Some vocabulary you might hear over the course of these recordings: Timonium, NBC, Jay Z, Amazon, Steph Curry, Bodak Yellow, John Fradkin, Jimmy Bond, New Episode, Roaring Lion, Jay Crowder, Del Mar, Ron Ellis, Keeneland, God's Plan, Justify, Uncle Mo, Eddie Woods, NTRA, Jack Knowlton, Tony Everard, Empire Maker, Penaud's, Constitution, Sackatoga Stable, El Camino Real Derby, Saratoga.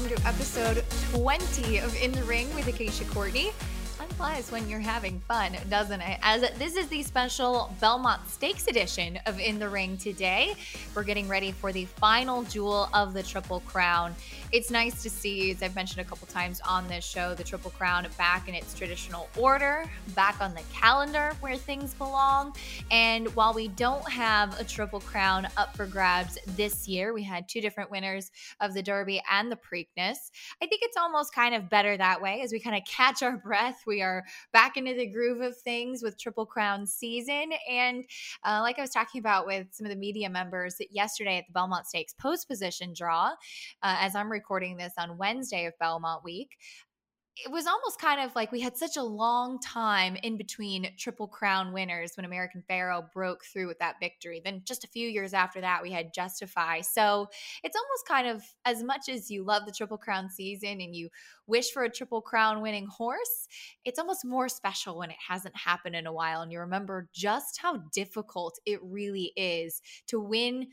welcome to episode 20 of In the Ring with Acacia Courtney. Time flies when you're having fun, doesn't it? As this is the special Belmont Stakes edition of In the Ring today. We're getting ready for the final jewel of the Triple Crown. It's nice to see, as I've mentioned a couple times on this show, the Triple Crown back in its traditional order, back on the calendar where things belong. And while we don't have a Triple Crown up for grabs this year, we had two different winners of the Derby and the Preakness. I think it's almost kind of better that way. As we kind of catch our breath, we are back into the groove of things with Triple Crown season. And like I was talking about with some of the media members yesterday at the Belmont Stakes post-position draw, as I'm recording this on Wednesday of Belmont Week, it was almost kind of like we had such a long time in between Triple Crown winners when American Pharaoh broke through with that victory. Then just a few years after that, we had Justify. So it's almost kind of, as much as you love the Triple Crown season and you wish for a Triple Crown winning horse, it's almost more special when it hasn't happened in a while. And you remember just how difficult it really is to win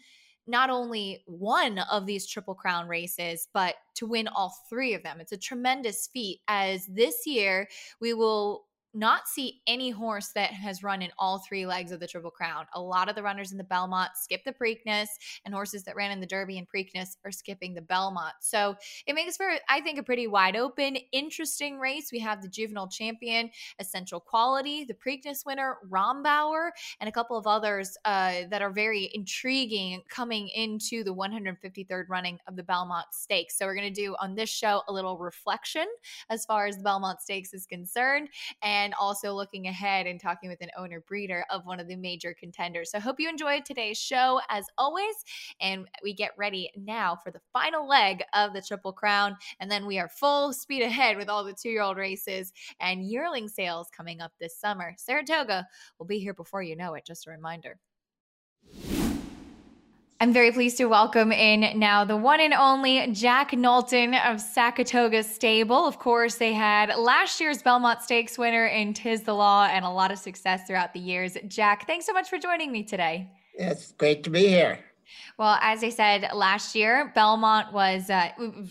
not only one of these Triple Crown races, but to win all three of them. It's a tremendous feat, as this year we will not see any horse that has run in all three legs of the Triple Crown. A lot of the runners in the Belmont skip the Preakness, and horses that ran in the Derby and Preakness are skipping the Belmont. So it makes for, I think, a pretty wide open, interesting race. We have the juvenile champion, Essential Quality, the Preakness winner, Rombauer, and a couple of others that are very intriguing coming into the 153rd running of the Belmont Stakes. So we're going to do on this show a little reflection as far as the Belmont Stakes is concerned, and also looking ahead and talking with an owner breeder of one of the major contenders. So I hope you enjoyed today's show as always, and we get ready now for the final leg of the Triple Crown, and then we are full speed ahead with all the two-year-old races and yearling sales coming up this summer. Saratoga will be here before you know it, just a reminder. I'm very pleased to welcome in now the one and only Jack Knowlton of Sackatoga Stable. Of course, they had last year's Belmont Stakes winner in Tiz the Law and a lot of success throughout the years. Jack, thanks so much for joining me today. It's great to be here. Well, as I said, last year, Belmont was,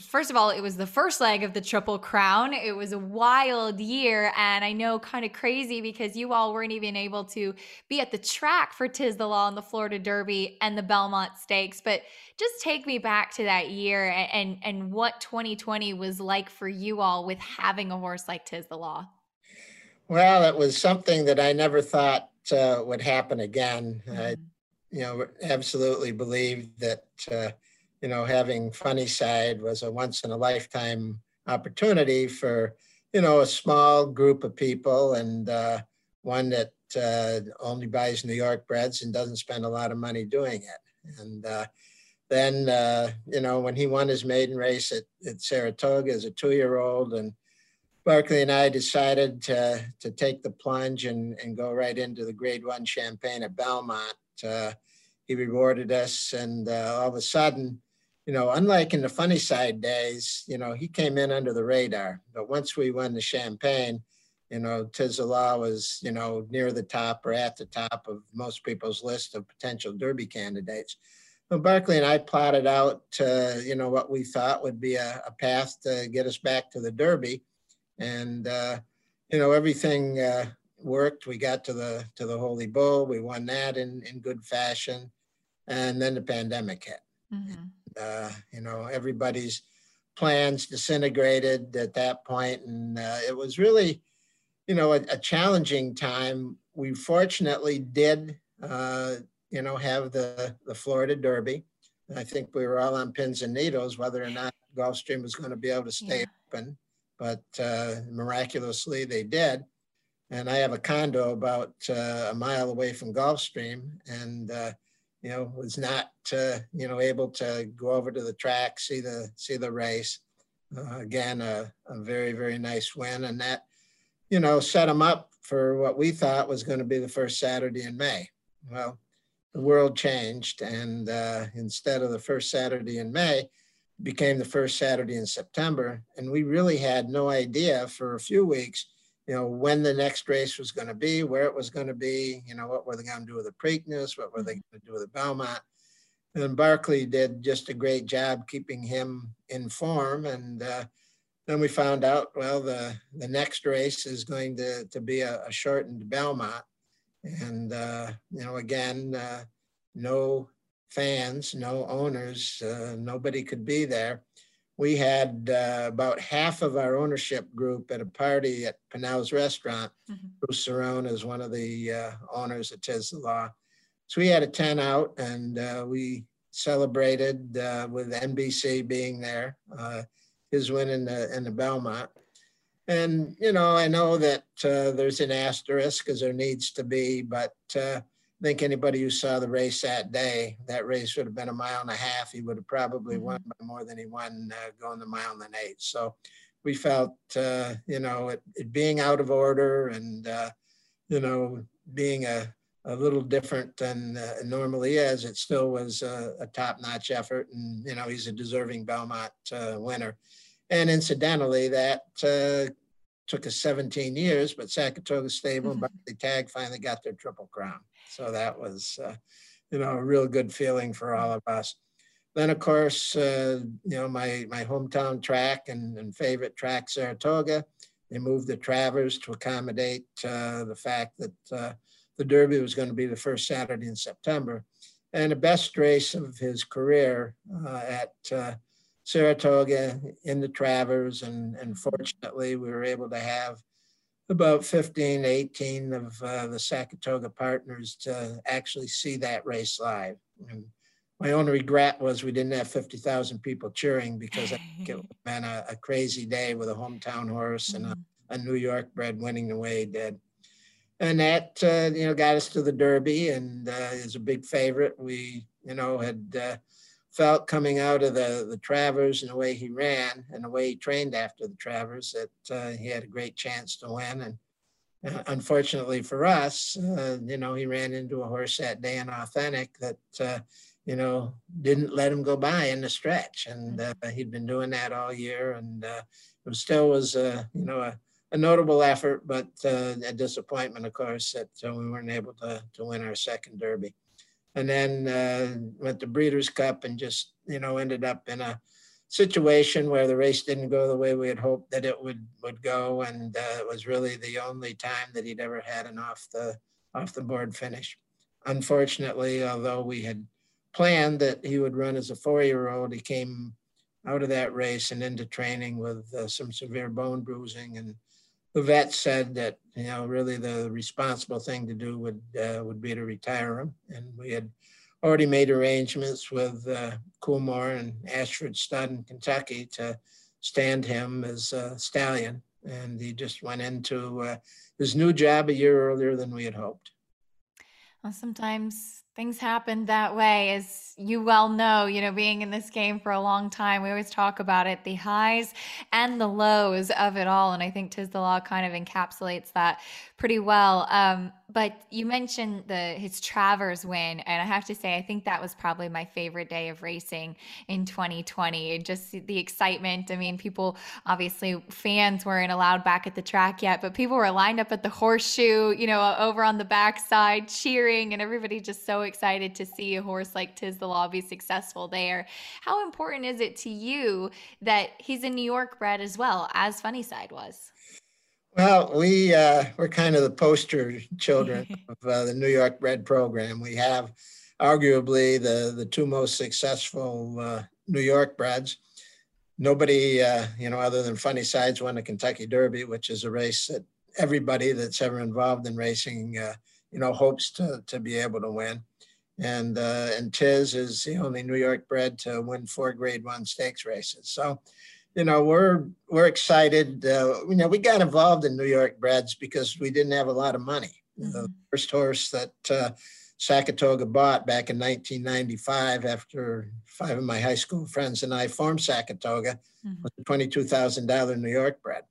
first of all, it was the first leg of the Triple Crown. It was a wild year, and I know kind of crazy because you all weren't even able to be at the track for Tiz the Law and the Florida Derby and the Belmont Stakes. But just take me back to that year and what 2020 was like for you all with having a horse like Tiz the Law. Well, it was something that I never thought would happen again. You know, absolutely believed that, you know, having Funny Cide was a once in a lifetime opportunity for, you know, a small group of people, and one that only buys New York breds and doesn't spend a lot of money doing it. And then, you know, when he won his maiden race at Saratoga as a two-year-old, and Barclay and I decided to take the plunge and go right into the grade one champagne at Belmont. He rewarded us, and all of a sudden, you know, unlike in the Funny Cide days, you know, he came in under the radar. But once we won the champagne, you know, Tiz the Law was, you know, near the top or at the top of most people's list of potential Derby candidates. But Barclay and I plotted out, you know, what we thought would be a path to get us back to the Derby, and you know, everything worked. We got to the Holy Bull. We won that in good fashion, and then the pandemic hit. Mm-hmm. You know, everybody's plans disintegrated at that point, and it was really, you know, a challenging time. We fortunately did, you know, have the Florida Derby. I think we were all on pins and needles whether or not Gulfstream was going to be able to stay open, but miraculously they did. And I have a condo about a mile away from Gulfstream, and you know, was not you know, able to go over to the track, see the race. Again, a very, very nice win, and that, you know, set them up for what we thought was going to be the first Saturday in May. Well, the world changed, and instead of the first Saturday in May, it became the first Saturday in September, and we really had no idea for a few weeks, you know, when the next race was going to be, where it was going to be, you know, what were they going to do with the Preakness, what were they going to do with the Belmont. And Barclay did just a great job keeping him in form. And then we found out, well, the next race is going to be a shortened Belmont. And, you know, again, no fans, no owners, nobody could be there. We had about half of our ownership group at a party at Penaud's restaurant. Mm-hmm. Bruce Sarone is one of the owners of Tiz the Law. So we had a tent out, and we celebrated with NBC being there, his win in the Belmont. And, you know, I know that there's an asterisk, because there needs to be, but I think anybody who saw the race that day, that race would have been a mile and a half. He would have probably won by more than he won going the mile and 1/8. So we felt, you know, it being out of order and, you know, being a little different than it normally is, it still was a top-notch effort. And, you know, he's a deserving Belmont winner. And incidentally, that took us 17 years, but Sackatoga Stable and Barclay Tagg finally got their Triple Crown. So that was, you know, a real good feeling for all of us. Then, of course, you know, my hometown track and favorite track, Saratoga, they moved the Travers to accommodate the fact that the Derby was going to be the first Saturday in September. And the best race of his career at Saratoga in the Travers, and fortunately we were able to have about 15, 18 of the Sackatoga partners to actually see that race live. And my only regret was we didn't have 50,000 people cheering, because I think it would have been a crazy day with a hometown horse and a New York bred winning the way he did. And that, you know, got us to the Derby, and is a big favorite. We, you know, had felt coming out of the Travers and the way he ran and the way he trained after the Travers that he had a great chance to win. And unfortunately for us, you know, he ran into a horse that day in Authentic that, you know, didn't let him go by in the stretch. And he'd been doing that all year. And it was still was, you know, a notable effort, but a disappointment, of course, that we weren't able to win our second Derby. And then went to Breeders' Cup and just, you know, ended up in a situation where the race didn't go the way we had hoped that it would go. And it was really the only time that he'd ever had an off the board finish. Unfortunately, although we had planned that he would run as a 4-year-old, he came out of that race and into training with some severe bone bruising. And the vet said that, you know, really the responsible thing to do would be to retire him. And we had already made arrangements with Coolmore and Ashford Stud in Kentucky to stand him as a stallion. And he just went into his new job a year earlier than we had hoped. Well, sometimes things happen that way, as you well know, you know, being in this game for a long time, we always talk about it, the highs and the lows of it all. And I think Tiz the Law kind of encapsulates that pretty well. But you mentioned his Travers win. And I have to say, I think that was probably my favorite day of racing in 2020. Just the excitement. I mean, people, obviously fans weren't allowed back at the track yet, but people were lined up at the horseshoe, you know, over on the backside cheering, and everybody just so excited to see a horse like Tiz the Law be successful there. How important is it to you that he's a New York bred as well as Funny Cide was? Well, we're kind of the poster children of the New York bred program. We have arguably the two most successful New York breds. Nobody, you know, other than Funny Cide's won the Kentucky Derby, which is a race that everybody that's ever involved in racing, you know, hopes to be able to win. And Tiz is the only New York bred to win 4 Grade 1 stakes races. So, you know, we're excited. You know, we got involved in New York breds because we didn't have a lot of money. Mm-hmm. The first horse that Sackatoga bought back in 1995, after 5 of my high school friends and I formed Sackatoga, was a $22,000 New York bred.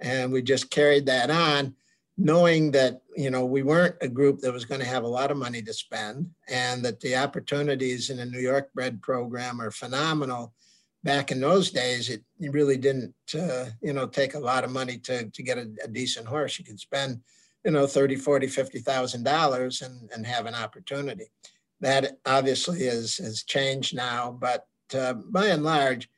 And we just carried that on, knowing that, you know, we weren't a group that was going to have a lot of money to spend, and that the opportunities in a New York bred program are phenomenal. Back in those days, it really didn't, you know, take a lot of money to get a decent horse. You could spend, you know, $30,000, $40,000, $50,000 and have an opportunity. That obviously has changed now, but by and large,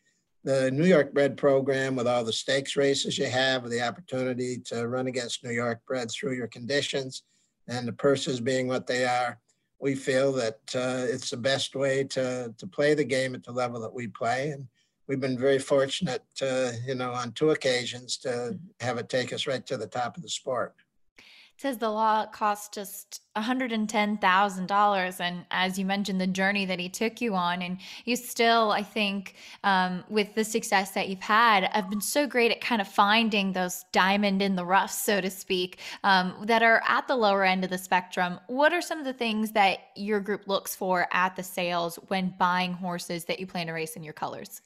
the New York bred program with all the stakes races you have, with the opportunity to run against New York bred through your conditions, and the purses being what they are, we feel that it's the best way to play the game at the level that we play. And we've been very fortunate, you know, on two occasions to have it take us right to the top of the sport. Tiz the Law cost just $110,000. And as you mentioned, the journey that he took you on, and you still, I think, with the success that you've had, have been so great at kind of finding those diamond in the rough, so to speak, that are at the lower end of the spectrum. What are some of the things that your group looks for at the sales when buying horses that you plan to race in your colors?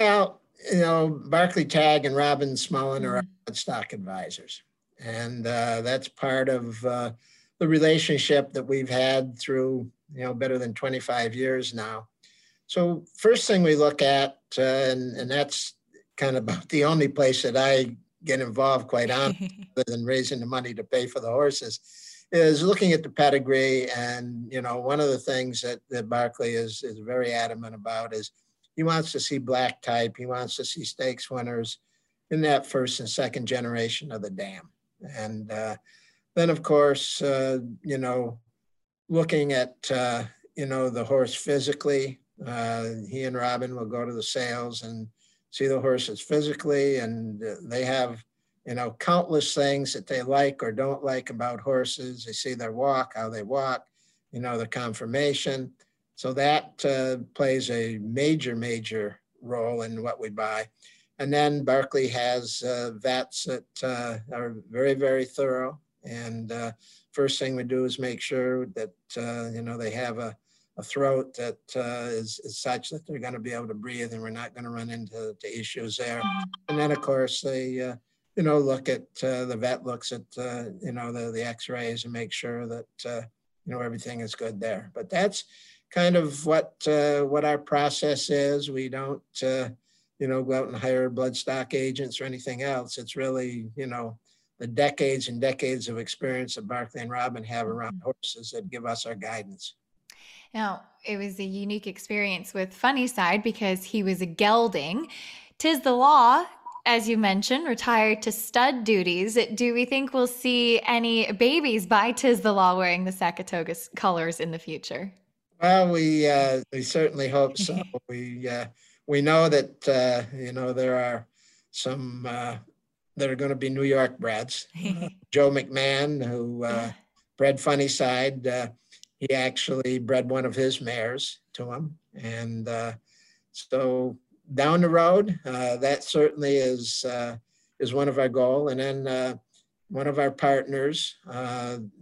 Well, you know, Barclay Tagg and Robin Smullen are our stock advisors. And that's part of the relationship that we've had through, you know, better than 25 years now. So first thing we look at, and that's kind of about the only place that I get involved, quite honestly, other than raising the money to pay for the horses, is looking at the pedigree. And, you know, one of the things that Barclay is very adamant about is he wants to see black type. He wants to see stakes winners in that first and second generation of the dam. And then, of course, you know, looking at, you know, the horse physically, he and Robin will go to the sales and see the horses physically. And they have, you know, countless things that they like or don't like about horses. They see their walk, how they walk, you know, the conformation. So that plays a major, major role in what we buy. And then Barclay has vets that are very, very thorough. And first thing we do is make sure that, you know, they have a throat that is such that they're going to be able to breathe, and we're not going to run into issues there. And then, of course, they, you know, look at, the vet looks at, you know, the x-rays and make sure that, you know, everything is good there. But that's kind of what our process is. We don't, you know, go out and hire blood stock agents or anything else. It's really, you know, the decades and decades of experience that Barclay and Robin have around horses that give us our guidance. Now, it was a unique experience with Funny Cide because he was a gelding. Tiz the Law, as you mentioned, retired to stud duties. Do we think we'll see any babies by Tiz the Law wearing the Sackatoga colors in the future? Well, we certainly hope so. We know that, you know, there are some that are going to be New York breds. Joe McMahon, who bred Funny Cide, he actually bred one of his mares to him. And so down the road, that certainly is one of our goals. And then one of our partners,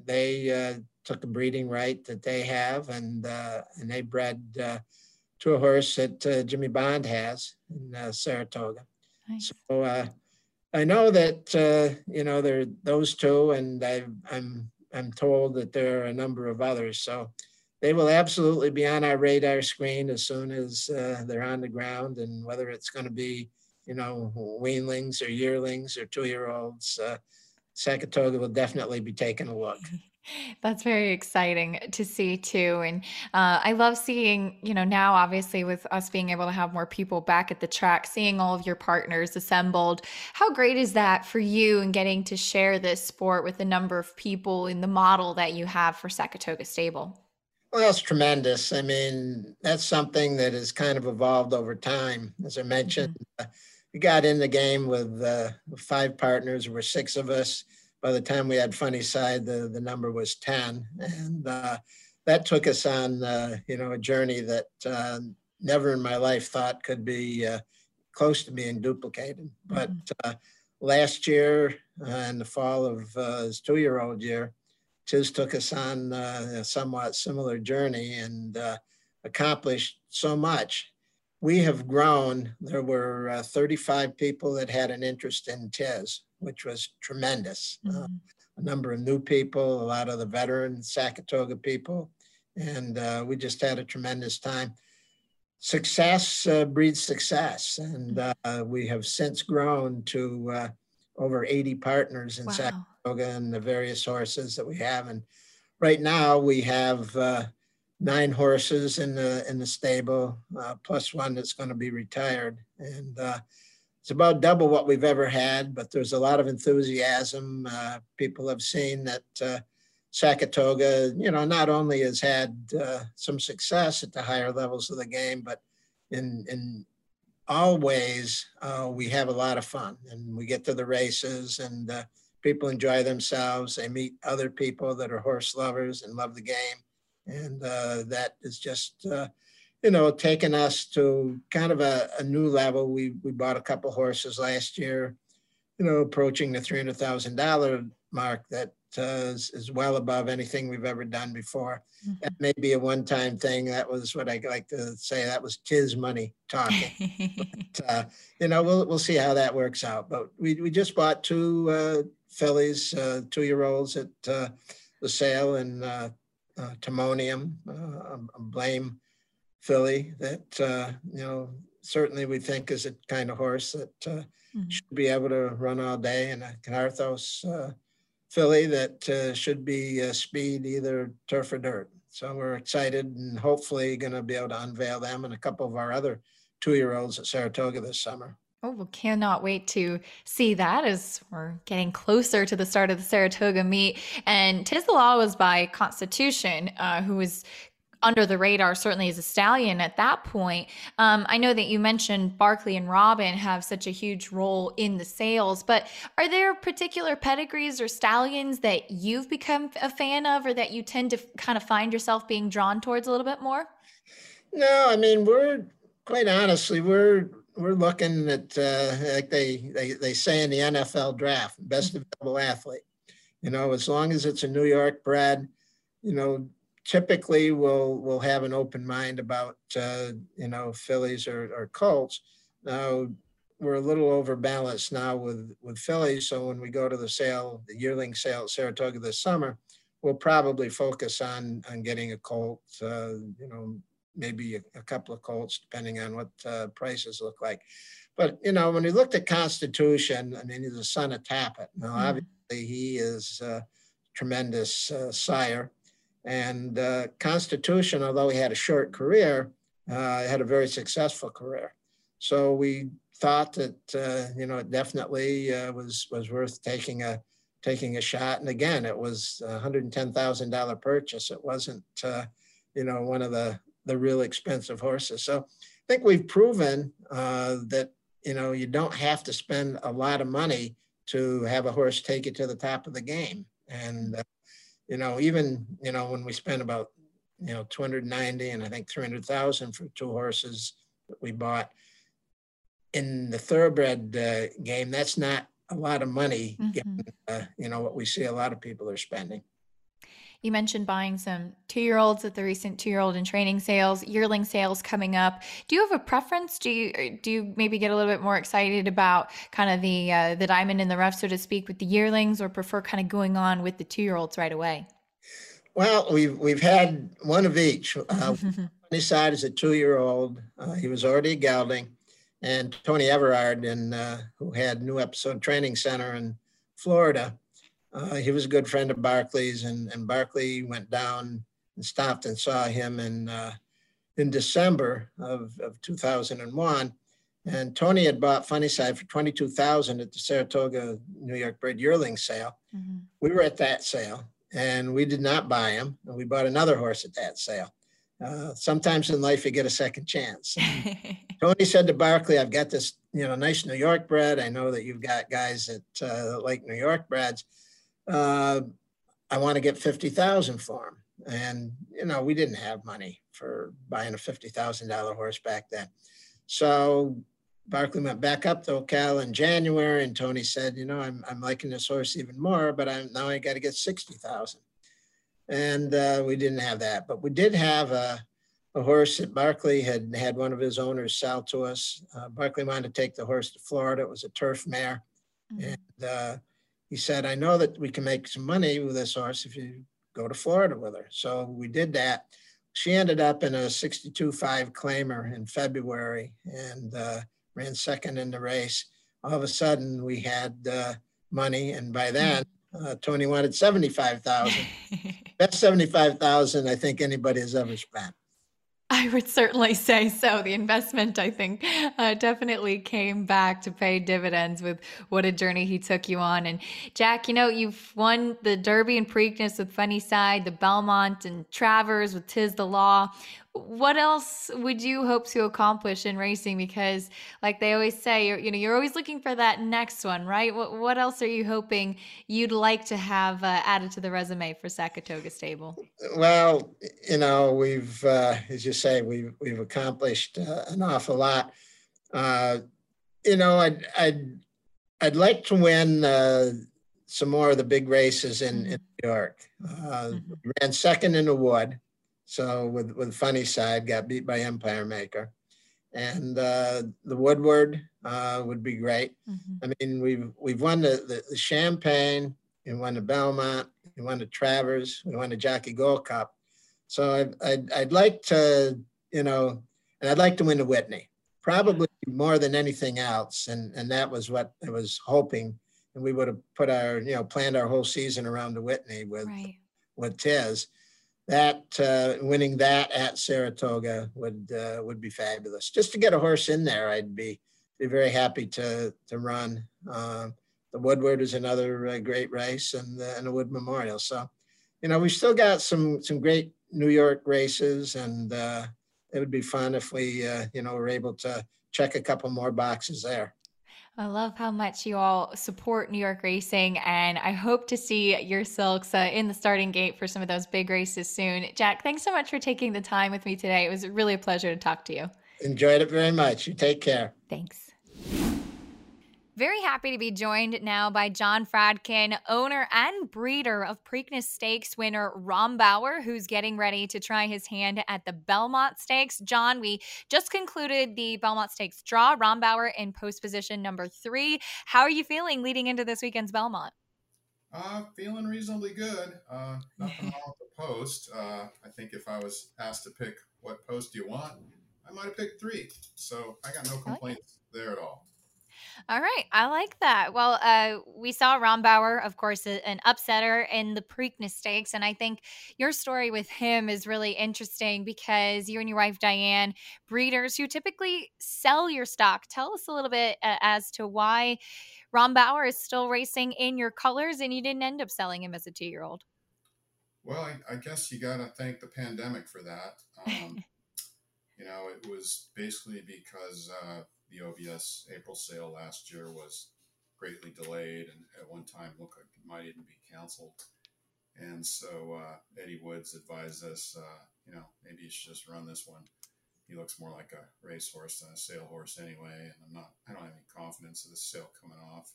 they took a breeding right that they have, and they bred to a horse that Jimmy Bond has in Saratoga. Nice. So I know that, you know, there are those two, and I'm told that there are a number of others. So they will absolutely be on our radar screen as soon as they're on the ground, and whether it's going to be, you know, weanlings or yearlings or two-year-olds, Sackatoga will definitely be taking a look. That's very exciting to see too. And I love seeing, you know, now obviously with us being able to have more people back at the track, seeing all of your partners assembled. How great is that for you, and getting to share this sport with a number of people in the model that you have for Sackatoga Stable? Well, that's tremendous. I mean, that's something that has kind of evolved over time. As I mentioned, we got in the game with 5 partners, there were 6 of us. By the time we had Funny Cide, the number was 10. And that took us on, you know, a journey that never in my life thought could be close to being duplicated. But last year, in the fall of his two-year-old year, Tiz took us on a somewhat similar journey and accomplished so much. We have grown. There were 35 people that had an interest in Tiz, which was tremendous. A number of new people, a lot of the veteran Sackatoga people, and we just had a tremendous time. Success breeds success, and we have since grown to over 80 partners in Sackatoga and the various horses that we have. And right now we have 9 horses in the stable, plus one that's going to be retired. And it's about double what we've ever had, but there's a lot of enthusiasm. People have seen that Sackatoga, you know, not only has had some success at the higher levels of the game, but in all ways, we have a lot of fun, and we get to the races, and people enjoy themselves. They meet other people that are horse lovers and love the game. And that is just, you know, taken us to kind of a new level. We bought a couple horses last year, you know, approaching the $300,000 mark. That is well above anything we've ever done before. Mm-hmm. That may be a one-time thing. That was what I like to say. That was Tiz money talking. But, you know, we'll see how that works out. But we just bought 2 fillies, 2-year-olds at the sale, and Timonium, a Blame filly that, you know, certainly we think is a kind of horse that should be able to run all day, and a Canarthos filly that should be speed, either turf or dirt. So we're excited, and hopefully going to be able to unveil them and a couple of our other 2-year-olds at Saratoga this summer. Oh, we cannot wait to see that as we're getting closer to the start of the Saratoga meet. And Tiz the Law was by Constitution, who was under the radar, certainly as a stallion at that point. I know that you mentioned Barclay and Robin have such a huge role in the sales, but are there particular pedigrees or stallions that you've become a fan of, or that you tend to kind of find yourself being drawn towards a little bit more? No, I mean, we're quite honestly, we're looking at, like they say in the NFL draft, best available athlete. You know, as long as it's a New York bred, you know, typically we'll have an open mind about, you know, fillies or colts. Now, we're a little overbalanced now with fillies. So when we go to the sale, the yearling sale at Saratoga this summer, we'll probably focus on getting a colt, you know, maybe a couple of colts, depending on what prices look like. But, you know, when we looked at Constitution, I mean, he's the son of Tapit. Now, obviously, he is a tremendous sire. And Constitution, although he had a short career, had a very successful career. So we thought that, you know, it definitely was worth taking a shot. And again, it was a $110,000 purchase. It wasn't, you know, one of the real expensive horses. So I think we've proven that, you know, you don't have to spend a lot of money to have a horse take you to the top of the game. And, you know, even, you know, when we spent about, you know, 290 and I think 300,000 for 2 horses that we bought in the thoroughbred game, that's not a lot of money, given, you know, what we see a lot of people are spending. You mentioned buying some 2-year-olds at the recent 2-year-old in training sales, yearling sales coming up. Do you have a preference? Do you maybe get a little bit more excited about kind of the diamond in the rough, so to speak, with the yearlings, or prefer kind of going on with the 2-year-olds right away? Well, we've had one of each. Funny Cide is a 2-year-old. He was already a gelding, and Tony Everard, and who had New Episode Training Center in Florida. He was a good friend of Barclay's, and Barclay went down and stopped and saw him in December of 2001. And Tony had bought Funny Cide for $22,000 at the Saratoga New York bred yearling sale. We were at that sale, and we did not buy him. And we bought another horse at that sale. Sometimes in life, you get a second chance. Tony said to Barclay, "I've got this, you know, nice New York bred. I know that you've got guys that like New York breds. I want to get $50,000 for him." And, you know, we didn't have money for buying a $50,000 horse back then. So Barclay went back up to Ocala in January, and Tony said, "You know, I'm liking this horse even more, but now I got to get $60,000. And we didn't have that, but we did have a horse that Barclay had one of his owners sell to us. Barclay wanted to take the horse to Florida. It was a turf mare. And, he said, "I know that we can make some money with this horse if you go to Florida with her." So we did that. She ended up in a 62.5 claimer in February, and ran second in the race. All of a sudden, we had money. And by then, Tony wanted $75,000. That's $75,000 I think anybody has ever spent. I would certainly say so. The investment, I think, definitely came back to pay dividends with what a journey he took you on. And Jack, you know, you've won the Derby and Preakness with Funny Cide, the Belmont and Travers with Tiz the Law. What else would you hope to accomplish in racing? Because like they always say, you're always looking for that next one, right? What else are you hoping you'd like to have added to the resume for Sackatoga Stable? Well, you know, we've, as you say, we've accomplished an awful lot. You know, I'd like to win some more of the big races in New York. Ran second in the Wood. So with Funny Cide, got beat by Empire Maker, and the Woodward would be great. I mean, we've won the Champagne, we won the Belmont, we won the Travers, we won the Jockey Gold Cup. So I'd like to, you know, and I'd like to win the Whitney, probably more than anything else. And that was what I was hoping. And we would have put our, you know, planned our whole season around the Whitney with Tiz. That winning that at Saratoga would be fabulous. Just to get a horse in there, I'd be very happy to run. The Woodward is another great race, and the Wood Memorial. So, you know, we've still got some great New York races, and it would be fun if we you know, were able to check a couple more boxes there. I love how much you all support New York racing, and I hope to see your Silks in the starting gate for some of those big races soon. Jack, thanks so much for taking the time with me today. It was really a pleasure to talk to you. Enjoyed it very much. You take care. Thanks. Very happy to be joined now by John Fradkin, owner and breeder of Preakness Stakes winner Rombauer, who's getting ready to try his hand at the Belmont Stakes. John, we just concluded the Belmont Stakes draw. Rombauer in post position number 3. How are you feeling leading into this weekend's Belmont? Feeling reasonably good. Nothing wrong with the post. I think if I was asked to pick what post you want, I might have picked 3. So I got no complaints there at all. All right. I like that. Well, we saw Rombauer, of course, an upsetter in the Preakness Stakes. And I think your story with him is really interesting because you and your wife, Diane, breeders who typically sell your stock. Tell us a little bit as to why Rombauer is still racing in your colors and you didn't end up selling him as a 2-year-old. Well, I guess you got to thank the pandemic for that. You know, it was basically because the OBS April sale last year was greatly delayed, and at one time looked like it might even be canceled. And so Eddie Woods advised us, you know, maybe you should just run this one. He looks more like a racehorse than a sale horse anyway, and I don't have any confidence of the sale coming off.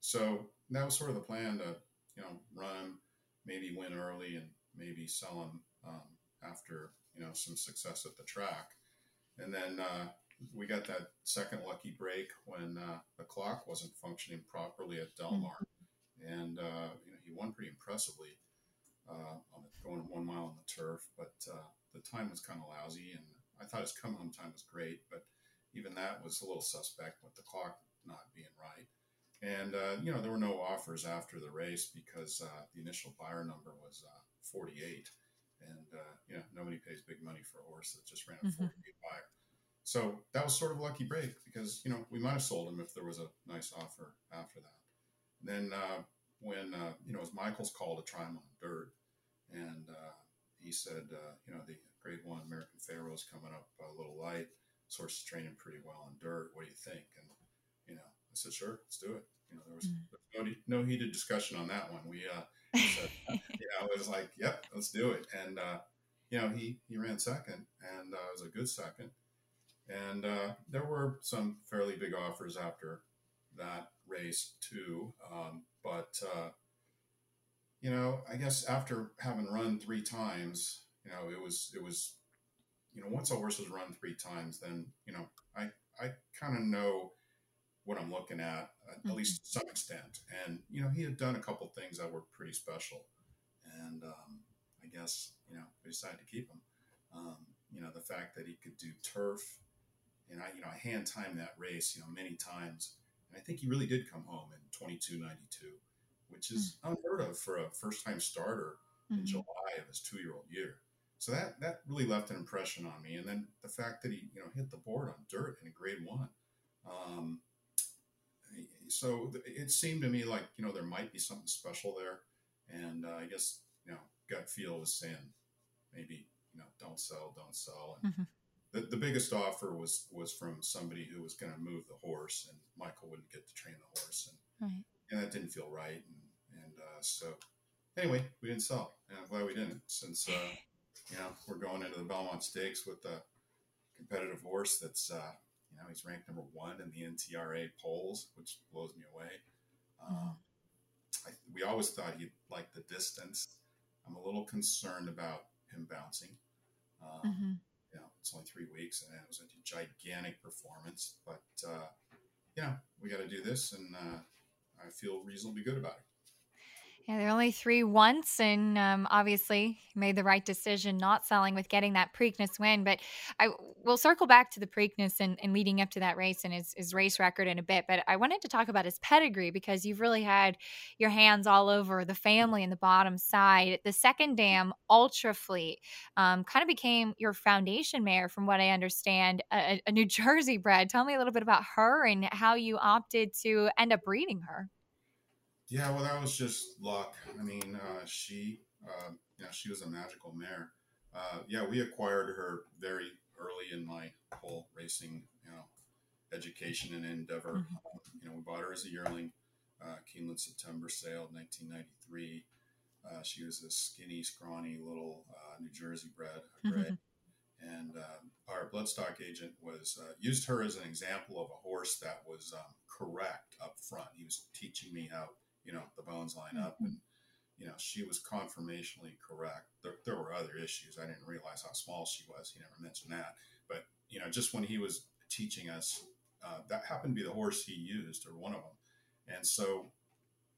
So that was sort of the plan, to, you know, run him, maybe win early, and maybe sell him after, you know, some success at the track. And then we got that second lucky break when the clock wasn't functioning properly at Del Mar. And, you know, he won pretty impressively on going 1 mile on the turf, but the time was kind of lousy, and I thought his come home time was great, but even that was a little suspect with the clock not being right. And, you know, there were no offers after the race because the initial buyer number was 48, and, you know, nobody pays big money for a horse that just ran a 48 buyer. So that was sort of a lucky break because, you know, we might have sold him if there was a nice offer after that. And then when, you know, it was Michael's call to try him on dirt. And he said, you know, the Grade 1 American Pharaoh is coming up a little light. This horse is training pretty well on dirt. What do you think? And, you know, I said, sure, let's do it. You know, there was no heated discussion on that one. We said, you know, it was like, yep, let's do it. And, you know, he ran second, and it was a good second. And there were some fairly big offers after that race too. But, you know, I guess after having run 3 times, you know, it was, you know, once a horse has run 3 times, then, you know, I kind of know what I'm looking at least to some extent. And, you know, he had done a couple things that were pretty special. And I guess, you know, we decided to keep him. You know, the fact that he could do turf, and I hand timed that race, you know, many times. And I think he really did come home in 22.92, which is unheard of for a first-time starter in July of his two-year-old year. So that really left an impression on me. And then the fact that he, you know, hit the board on dirt in a grade one. So it seemed to me like, you know, there might be something special there. And I guess, you know, gut feel was saying maybe, you know, don't sell. And the biggest offer was from somebody who was going to move the horse, and Michael wouldn't get to train the horse. And, and that didn't feel right. And so anyway, we didn't sell. And I'm glad we didn't, since, you know, we're going into the Belmont Stakes with a competitive horse that's, you know, he's ranked #1 in the NTRA polls, which blows me away. We always thought he'd like the distance. I'm a little concerned about him bouncing. You know, it's only 3 weeks, and it was a gigantic performance. But, you know, we got to do this, and I feel reasonably good about it. Yeah, there are only 3 once, and obviously made the right decision not selling with getting that Preakness win. But I will circle back to the Preakness and leading up to that race and his race record in a bit. But I wanted to talk about his pedigree, because you've really had your hands all over the family and the bottom side. The second dam, Ultra Fleet, kind of became your foundation mare, from what I understand, a New Jersey bred. Tell me a little bit about her and how you opted to end up breeding her. Yeah, well, that was just luck. I mean, she was a magical mare. We acquired her very early in my whole racing, you know, education and endeavor. You know, we bought her as a yearling, Keeneland September sale, 1993. She was a skinny, scrawny little New Jersey bred gray. And our bloodstock agent used her as an example of a horse that was correct up front. He was teaching me how, you know, the bones line up, and, you know, she was conformationally correct. There were other issues. I didn't realize how small she was. He never mentioned that, but, you know, just when he was teaching us, that happened to be the horse he used, or one of them. And so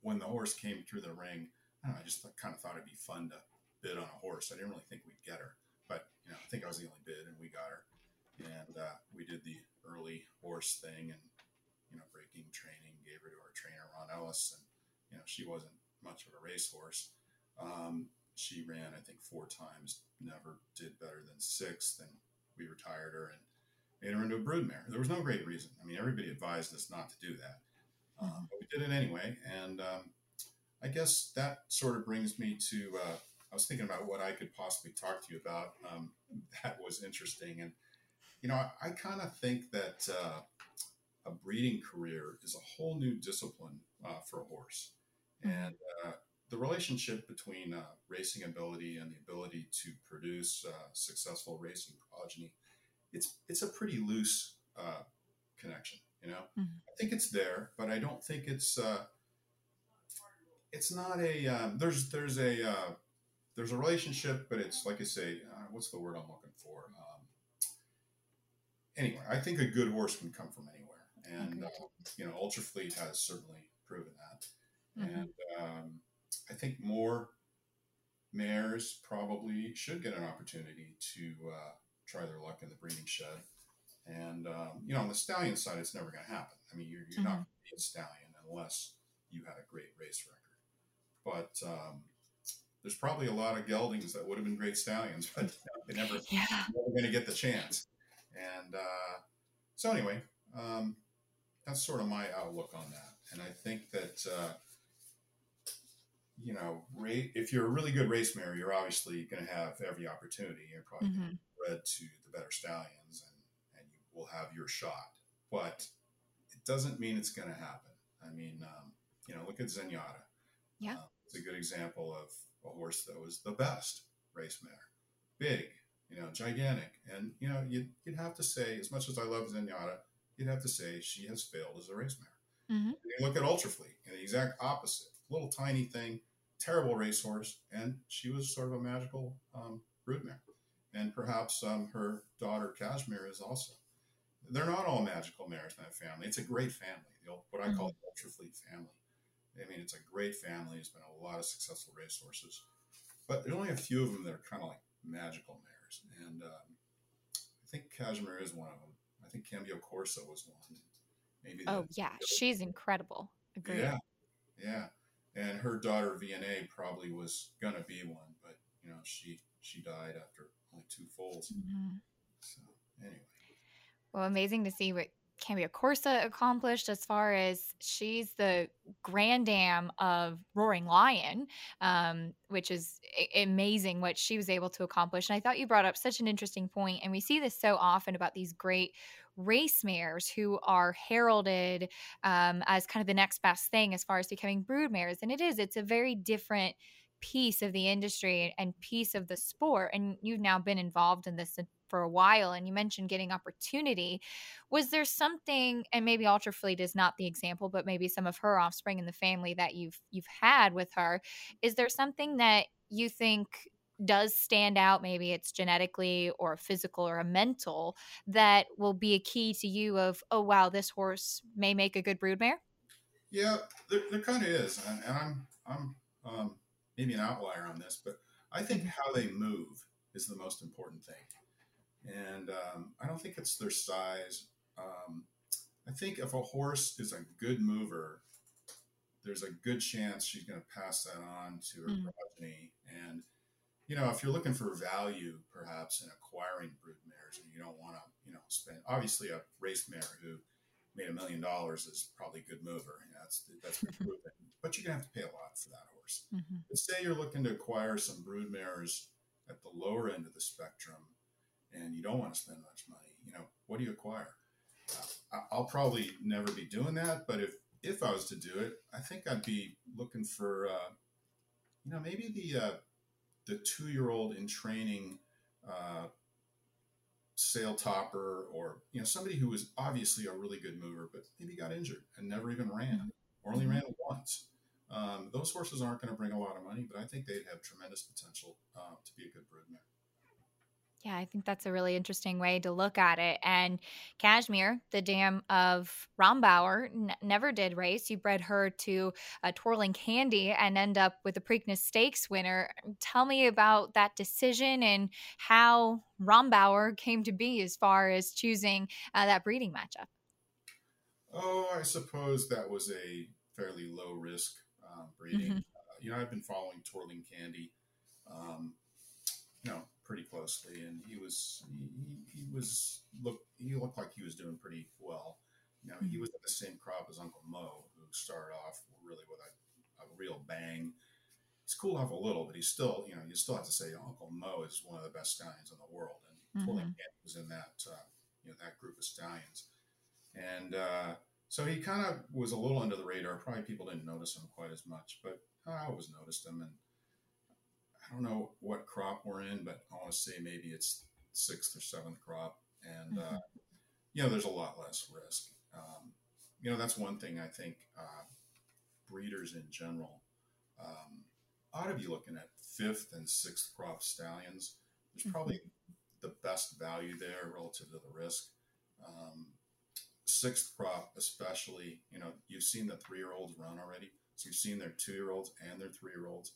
when the horse came through the ring, I just kind of thought it'd be fun to bid on a horse. I didn't really think we'd get her, but, you know, I think I was the only bid, and we got her, and we did the early horse thing, and, you know, breaking training, gave her to our trainer, Ron Ellis, and, you know, she wasn't much of a racehorse. She ran, I think, 4 times, never did better than 6th. And we retired her and made her into a broodmare. There was no great reason. I mean, everybody advised us not to do that. But we did it anyway. And I guess that sort of brings me to, I was thinking about what I could possibly talk to you about. That was interesting. And, you know, I kind of think that a breeding career is a whole new discipline for a horse. And the relationship between racing ability and the ability to produce successful racing progeny, it's a pretty loose connection, you know. I think it's there, but I don't think it's not a there's a relationship, but it's like I say, what's the word I'm looking for? Anyway, I think a good horse can come from anywhere, and you know, Ultra Fleet has certainly proven that. And I think more mares probably should get an opportunity to try their luck in the breeding shed. And, you know, on the stallion side, it's never going to happen. I mean, you're not going to be a stallion unless you had a great race record. But there's probably a lot of geldings that would have been great stallions, but they never going to get the chance. And so anyway, that's sort of my outlook on that. And I think that, you know, if you're a really good race mare, you're obviously going to have every opportunity. You're probably going to be bred to the better stallions, and you will have your shot. But it doesn't mean it's going to happen. I mean, you know, look at Zenyatta. Yeah. It's a good example of a horse that was the best race mare. Big, you know, gigantic. And, you know, you'd have to say, as much as I love Zenyatta, you'd have to say she has failed as a race mare. You look at Ultra Fleet, and the exact opposite. Little tiny thing, terrible racehorse, and she was sort of a magical broodmare. And perhaps her daughter Cashmere is also. They're not all magical mares in that family. It's a great family, what I call the Ultra Fleet family. I mean, it's a great family. There's been a lot of successful racehorses. But there's only a few of them that are kind of like magical mares. And I think Cashmere is one of them. I think Cambio Corso was one. Maybe she's incredible. Agreed. Yeah, yeah. And her daughter, VNA, probably was going to be one, but, you know, she died after only two foals. Mm-hmm. So, anyway. Well, amazing to see what Cambio Corso accomplished as far as she's the grand dam of Roaring Lion, which is amazing what she was able to accomplish. And I thought you brought up such an interesting point. And we see this so often about these great race mares who are heralded as kind of the next best thing as far as becoming brood mares. And it's a very different piece of the industry and piece of the sport. And you've now been involved in this for a while, and you mentioned getting opportunity. Was there something, and maybe Ultra Fleet is not the example, but maybe some of her offspring in the family that you've had with her, is there something that you think does stand out, maybe it's genetically or physical or a mental, that will be a key to you of, oh wow, this horse may make a good broodmare? Yeah, there kind of is, and I'm maybe an outlier on this, but I think how they move is the most important thing. And I don't think it's their size. I think if a horse is a good mover, there's a good chance she's going to pass that on to her progeny. And, you know, if you're looking for value, perhaps, in acquiring brood mares, and you don't want to, you know, spend, obviously a race mare who made $1 million is probably a good mover. You know, that's been proven. But you're going to have to pay a lot for that horse. Mm-hmm. But say you're looking to acquire some brood mares at the lower end of the spectrum, and you don't want to spend much money, you know, what do you acquire? I'll probably never be doing that, but if I was to do it, I think I'd be looking for, you know, maybe the 2-year-old in training sale topper, or, you know, somebody who was obviously a really good mover, but maybe got injured and never even ran, or only ran once. Those horses aren't going to bring a lot of money, but I think they'd have tremendous potential to be a good broodmare. Yeah, I think that's a really interesting way to look at it. And Cashmere, the dam of Rombauer, never did race. You bred her to Twirling Candy and end up with a Preakness Stakes winner. Tell me about that decision and how Rombauer came to be as far as choosing that breeding matchup. Oh, I suppose that was a fairly low-risk breeding. Mm-hmm. You know, I've been following Twirling Candy, pretty closely, and he looked like he was doing pretty well. You know, he was in the same crop as Uncle Mo, who started off really with a real bang. He's cooled off a little, but he's still, you know, you still have to say Uncle Mo is one of the best stallions in the world, and Twirling Candy was in that that group of stallions, and so he kind of was a little under the radar. Probably people didn't notice him quite as much, but I always noticed him. And I don't know what crop we're in, but I want to say maybe it's 6th or 7th crop. And, you know, there's a lot less risk. You know, that's one thing I think breeders in general ought to be looking at. 5th and 6th crop stallions, there's probably the best value there relative to the risk. 6th crop especially, you know, you've seen the 3-year-olds run already. So you've seen their 2-year-olds and their 3-year-olds.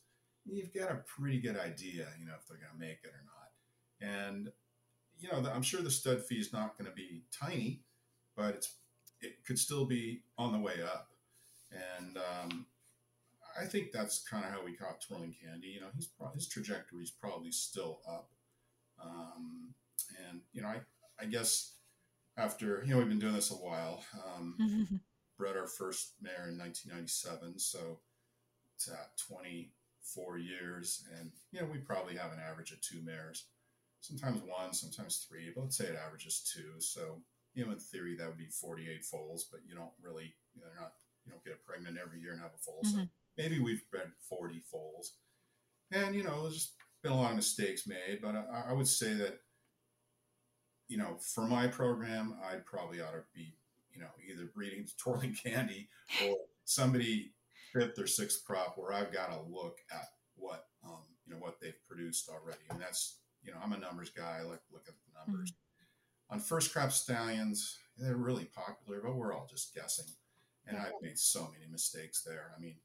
You've got a pretty good idea, you know, if they're going to make it or not. And, you know, I'm sure the stud fee is not going to be tiny, but it could still be on the way up. And I think that's kind of how we caught Twirling Candy. You know, his trajectory is probably still up. And, you know, I guess after, you know, we've been doing this a while, bred our first mare in 1997. So it's at 24 years, and you know, we probably have an average of 2 mares, sometimes 1, sometimes 3, but let's say it averages 2. So, you know, in theory that would be 48 foals, but you don't really, you don't get pregnant every year and have a foal. So maybe we've bred 40 foals, and you know, there's just been a lot of mistakes made. But I would say that, you know, for my program, I probably ought to be, you know, either breeding Twirling Candy or somebody 5th or 6th crop, where I've got to look at what, you know, what they've produced already. And that's, you know, I'm a numbers guy. I like to look at the numbers. On first crop stallions, they're really popular, but we're all just guessing. And I've made so many mistakes there. I mean,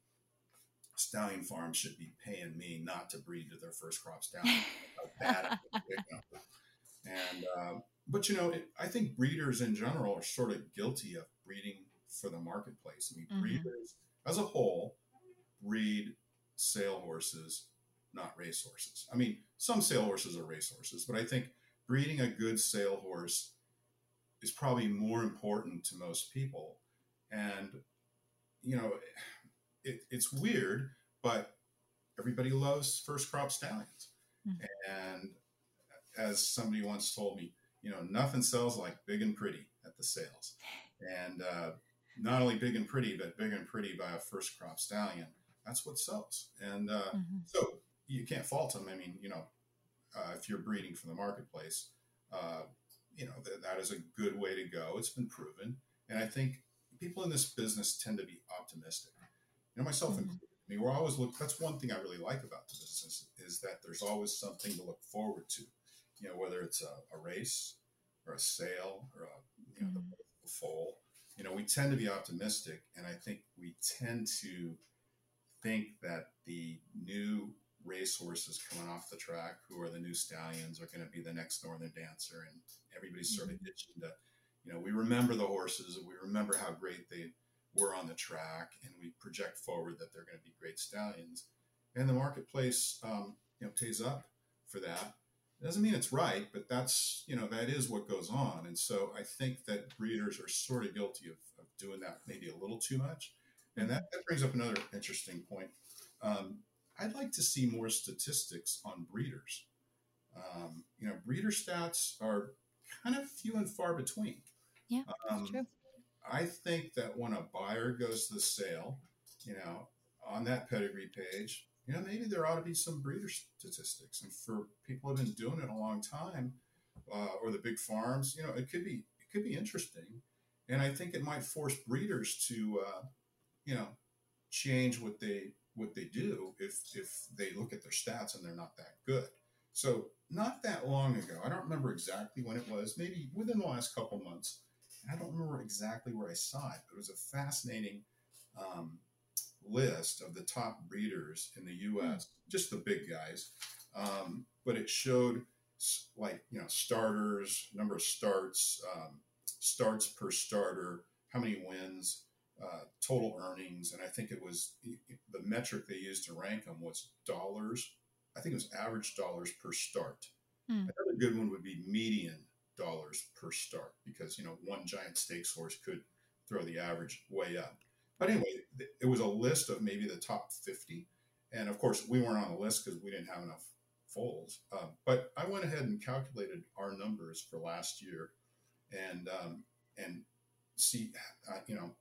stallion farms should be paying me not to breed to their first crop stallion. And, but you know, I think breeders in general are sort of guilty of breeding for the marketplace. I mean, breeders as a whole, breed sale horses, not race horses. I mean, some sale horses are race horses, but I think breeding a good sale horse is probably more important to most people. And, you know, it's weird, but everybody loves first crop stallions. Mm-hmm. And as somebody once told me, you know, nothing sells like big and pretty at the sales. And not only big and pretty, but big and pretty by a first crop stallion. That's what sells. And mm-hmm. so you can't fault them. I mean, you know, if you're breeding for the marketplace, you know, that is a good way to go. It's been proven. And I think people in this business tend to be optimistic. You know, myself mm-hmm. included. I mean, we're always that's one thing I really like about the business is that there's always something to look forward to, you know, whether it's a race or a sale or a, you know, mm-hmm. the foal. You know, we tend to be optimistic, and I think we tend to think that the new race horses coming off the track, who are the new stallions, are going to be the next Northern Dancer, and everybody's mm-hmm. sort of itching to, you know, we remember the horses, and we remember how great they were on the track, and we project forward that they're going to be great stallions. And the marketplace, you know, pays up for that. It doesn't mean it's right, but that's, you know, that is what goes on. And so I think that breeders are sort of guilty of doing that maybe a little too much. And that brings up another interesting point. I'd like to see more statistics on breeders. You know, breeder stats are kind of few and far between. Yeah, that's true. I think that when a buyer goes to the sale, you know, on that pedigree page, you know, maybe there ought to be some breeder statistics. And for people who've been doing it a long time, or the big farms, you know, it could be interesting. And I think it might force breeders to, you know, change what they do if they look at their stats and they're not that good. So not that long ago, I don't remember exactly when it was, maybe within the last couple months. I don't remember exactly where I saw it, but it was a fascinating list of the top breeders in the U.S., just the big guys. But it showed, like, you know, starters, number of starts, starts per starter, how many wins, total earnings. And I think it was the metric they used to rank them was dollars. I think it was average dollars per start. Mm. Another good one would be median dollars per start, because, you know, one giant stakes horse could throw the average way up. But anyway, it was a list of maybe the top 50, and of course we weren't on the list because we didn't have enough foals, but I went ahead and calculated our numbers for last year, and see, you know,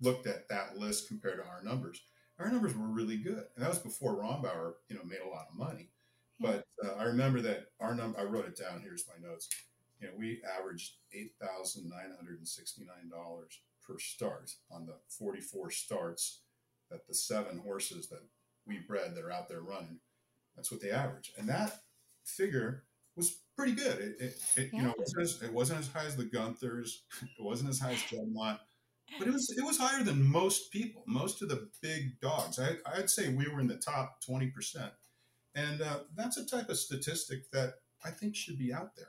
looked at that list compared to our numbers. Our numbers were really good, and that was before Rombauer, you know, made a lot of money. But I remember that our number, I wrote it down, here's my notes. You know, we averaged $8,969 per start on the 44 starts that the 7 horses that we bred that are out there running. That's what they average. And that figure was pretty good. Yeah. You know, it wasn't as high as the Gunthers. It wasn't as high as Belmont, but it was higher than most people, most of the big dogs. I'd say we were in the top 20%. And that's a type of statistic that I think should be out there.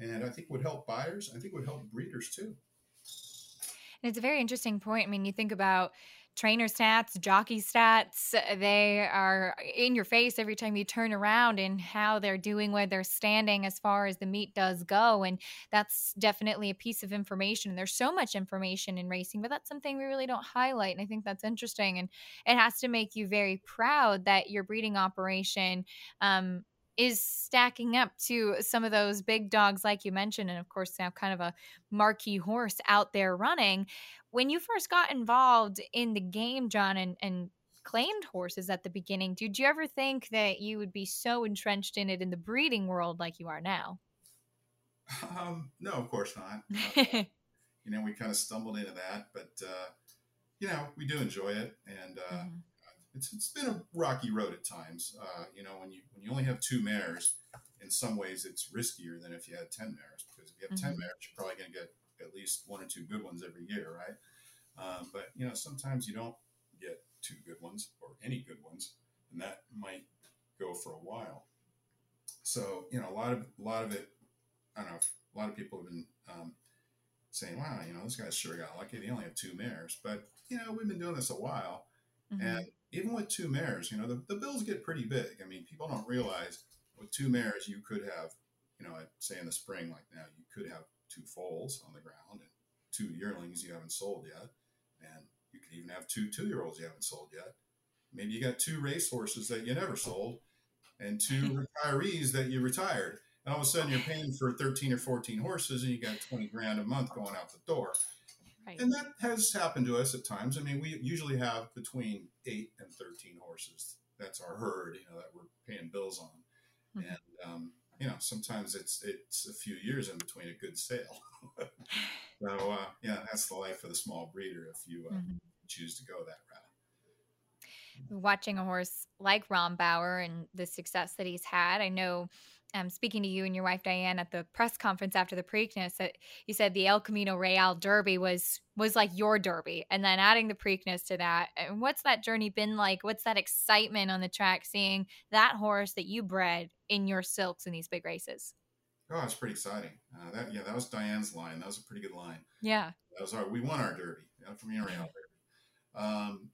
And I think would help buyers. I think would help breeders too. And it's a very interesting point. I mean, you think about trainer stats, jockey stats, they are in your face every time you turn around, and how they're doing, where they're standing as far as the meet does go. And that's definitely a piece of information. There's so much information in racing, but that's something we really don't highlight. And I think that's interesting. And it has to make you very proud that your breeding operation, is stacking up to some of those big dogs like you mentioned, and of course now kind of a marquee horse out there running. When you first got involved in the game, John, and claimed horses at the beginning, did you ever think that you would be so entrenched in it in the breeding world like you are now? No, of course not. You know, we kind of stumbled into that, but you know, we do enjoy it, and mm-hmm. It's been a rocky road at times. You know, when you only have 2 mares, in some ways it's riskier than if you had 10 mares, because if you have mm-hmm. 10 mares, you're probably going to get at least 1 or 2 good ones every year, right? But, you know, sometimes you don't get 2 good ones or any good ones, and that might go for a while. So, you know, a lot of it, I don't know, a lot of people have been saying, wow, you know, this guy sure got lucky. They only have 2 mares. But, you know, we've been doing this a while, mm-hmm. and even with two mares, you know, the bills get pretty big. I mean, people don't realize with two mares, you could have, you know, I'd say in the spring, like now, you could have two foals on the ground and two yearlings you haven't sold yet. And you could even have 2 two-year-olds you haven't sold yet. Maybe you got 2 racehorses that you never sold and 2 retirees that you retired. And all of a sudden you're paying for 13 or 14 horses and you got $20,000 a month going out the door. Right. And that has happened to us at times. I mean, we usually have between 8 and 13 horses. That's our herd, you know, that we're paying bills on. Mm-hmm. And, you know, sometimes it's a few years in between a good sale. So, yeah, that's the life of the small breeder if you mm-hmm. choose to go that route. Watching a horse like Rombauer and the success that he's had. I know speaking to you and your wife, Diane, at the press conference after the Preakness, that you said the El Camino Real Derby was like your Derby. And then adding the Preakness to that. And what's that journey been like? What's that excitement on the track, seeing that horse that you bred in your silks in these big races? Oh, it's pretty exciting. That was Diane's line. That was a pretty good line. Yeah. That was we won our Derby, El Camino Real Derby.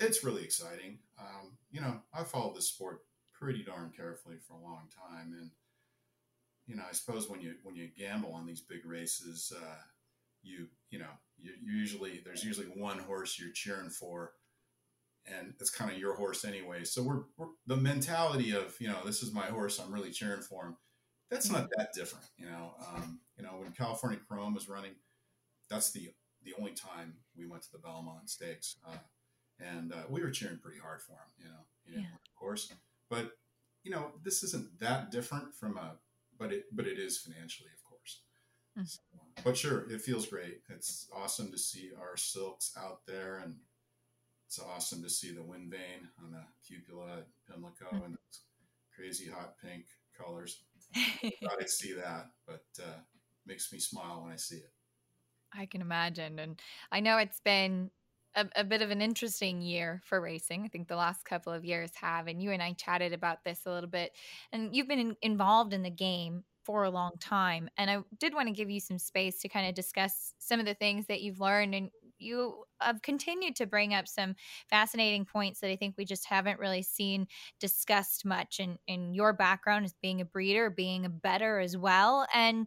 It's really exciting. You know, I followed this sport pretty darn carefully for a long time. And, you know, I suppose when you gamble on these big races, there's usually one horse you're cheering for, and it's kind of your horse anyway. So we're the mentality of, you know, this is my horse, I'm really cheering for him. That's not that different. You know, when California Chrome was running, that's the only time we went to the Belmont Stakes, and we were cheering pretty hard for him, you know, he didn't win, of course. But, you know, this isn't that different from but it is financially, of course. Mm-hmm. So, but sure, it feels great. It's awesome to see our silks out there, and it's awesome to see the wind vane on the cupola at Pimlico mm-hmm. and those crazy hot pink colors. I thought I'd see that, but makes me smile when I see it. I can imagine. And I know it's been a bit of an interesting year for racing. I think the last couple of years have, and you and I chatted about this a little bit, and you've been involved in the game for a long time. And I did want to give you some space to kind of discuss some of the things that you've learned, and you have continued to bring up some fascinating points that I think we just haven't really seen discussed much in your background as being a breeder, being a bettor as well. And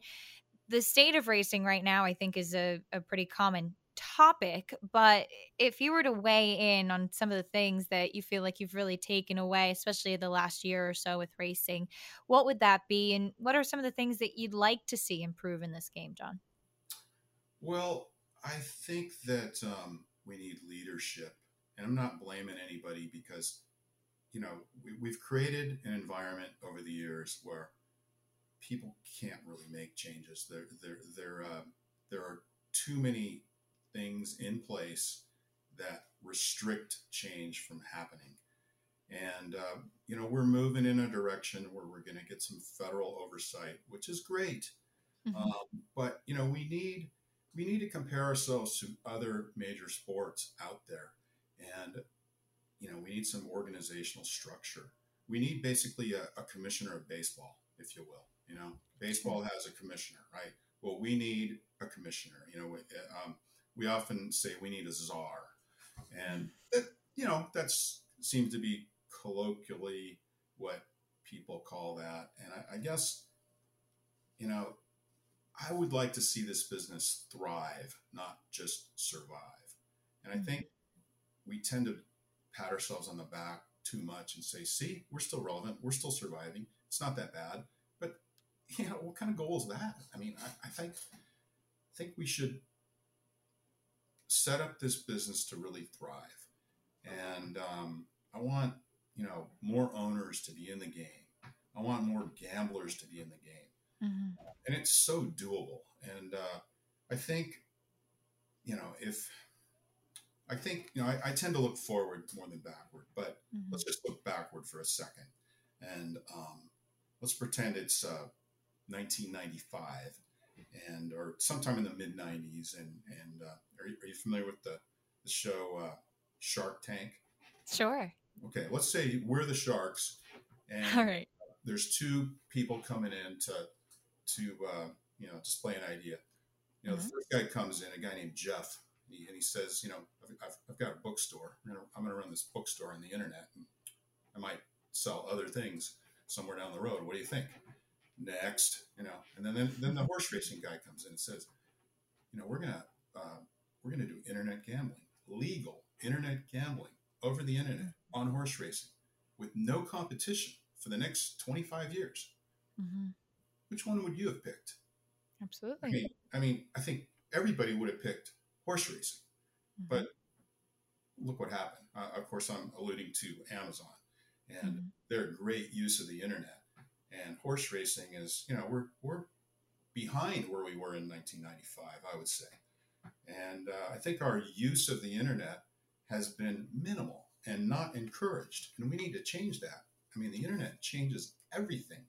the state of racing right now, I think, is a pretty common topic, but if you were to weigh in on some of the things that you feel like you've really taken away, especially the last year or so with racing, what would that be? And what are some of the things that you'd like to see improve in this game, John? Well, I think that we need leadership, and I'm not blaming anybody because, you know, we've created an environment over the years where people can't really make changes. There are too many things in place that restrict change from happening. And, you know, we're moving in a direction where we're going to get some federal oversight, which is great. Mm-hmm. But, you know, we need to compare ourselves to other major sports out there. And, you know, we need some organizational structure. We need basically a commissioner of baseball, if you will. You know, baseball has a commissioner, right? Well, we need a commissioner, you know, we often say we need a czar, and that, you know, that seems to be colloquially what people call that. And I guess, you know, I would like to see this business thrive, not just survive. And I think we tend to pat ourselves on the back too much and say, see, we're still relevant. We're still surviving. It's not that bad, but you know, what kind of goal is that? I mean, I think we should set up this business to really thrive. And I want, you know, more owners to be in the game. I want more gamblers to be in the game. Mm-hmm. And it's so doable. And I think, you know, I tend to look forward more than backward, but mm-hmm. let's just look backward for a second. And let's pretend it's 1995. And or sometime in the mid 90s, and are you familiar with the show Shark Tank? Sure. Okay, let's say we're the sharks, and all right, there's two people coming in to you know, display an idea. You know, mm-hmm. the first guy comes in, a guy named Jeff, And he says, you know, I've got a bookstore. I'm going to run this bookstore on the internet. And I might sell other things somewhere down the road. What do you think? Next, you know. And then the horse racing guy comes in and says, you know, we're gonna do internet gambling, legal internet gambling over the internet on horse racing with no competition for the next 25 years. Mm-hmm. Which one would you have picked? Absolutely. I mean, I think everybody would have picked horse racing, mm-hmm. but look what happened. Of course, I'm alluding to Amazon and mm-hmm. their great use of the internet. And horse racing is, you know, we're behind where we were in 1995, I would say. And I think our use of the internet has been minimal and not encouraged. And we need to change that. I mean, the internet changes everything.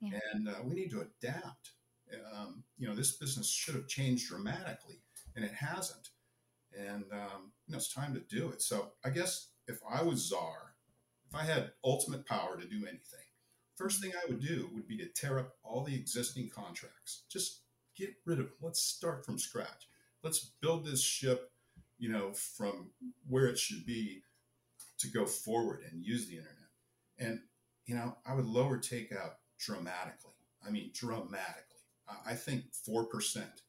Yeah. And we need to adapt. You know, this business should have changed dramatically, and it hasn't. And, you know, it's time to do it. So I guess if I was czar, if I had ultimate power to do anything, first thing I would do would be to tear up all the existing contracts. Just get rid of them. Let's start from scratch. Let's build this ship, you know, from where it should be to go forward and use the internet. And, you know, I would lower takeout dramatically. I mean, dramatically. I think 4%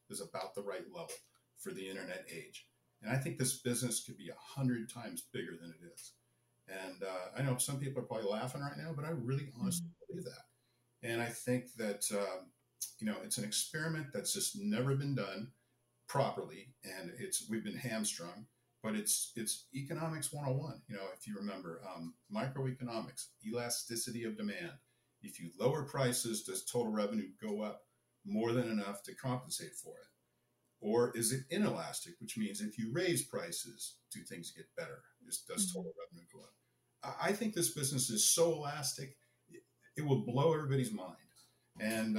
is about the right level for the internet age. And I think this business could be 100 times bigger than it is. And I know some people are probably laughing right now, but I really honestly believe that. And I think that, you know, it's an experiment that's just never been done properly. And we've been hamstrung, but it's economics 101. You know, if you remember microeconomics, elasticity of demand. If you lower prices, does total revenue go up more than enough to compensate for it? Or is it inelastic, which means if you raise prices, do things get better? Does total revenue go up? I think this business is so elastic, it will blow everybody's mind. And,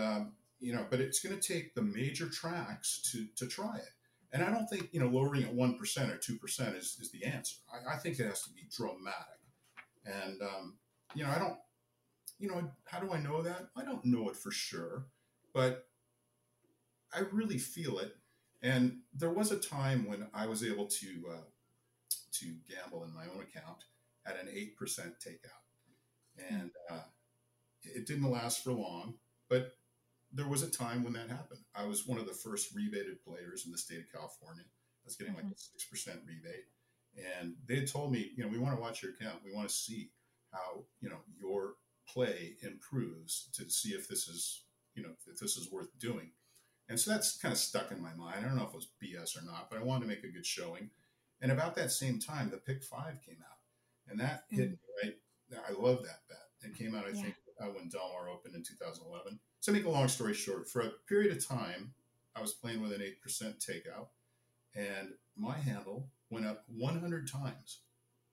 you know, but it's going to take the major tracks to try it. And I don't think, you know, lowering it 1% or 2% is the answer. I think it has to be dramatic. And, you know, I don't, you know, how do I know that? I don't know it for sure, but I really feel it. And there was a time when I was able to gamble in my own account at an 8% takeout. And it didn't last for long, but there was a time when that happened. I was one of the first rebated players in the state of California. I was getting like a 6% rebate. And they had told me, you know, we want to watch your account. We want to see how, you know, your play improves to see if this is, you know, if this is worth doing. And so that's kind of stuck in my mind. I don't know if it was BS or not, but I wanted to make a good showing. And about that same time, the Pick 5 came out, and that hit me, right? I love that bet. It came out, I think, when Del Mar opened in 2011. So to make a long story short, for a period of time, I was playing with an 8% takeout, and my handle went up 100 times.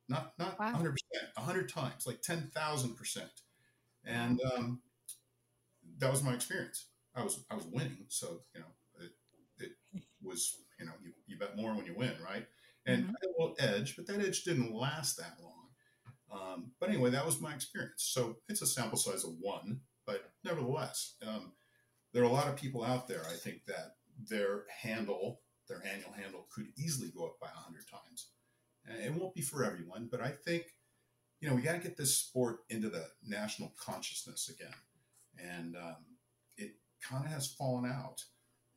Not 100%, 100 times, like 10,000%. And that was my experience. I was winning, so, you know, it was, you know, you bet more when you win, right? And I had a little edge, but that edge didn't last that long. But anyway, that was my experience. So it's a sample size of one, but nevertheless, there are a lot of people out there, I think, that their annual handle could easily go up by 100 times. And it won't be for everyone, but I think, you know, we got to get this sport into the national consciousness again. And it kind of has fallen out,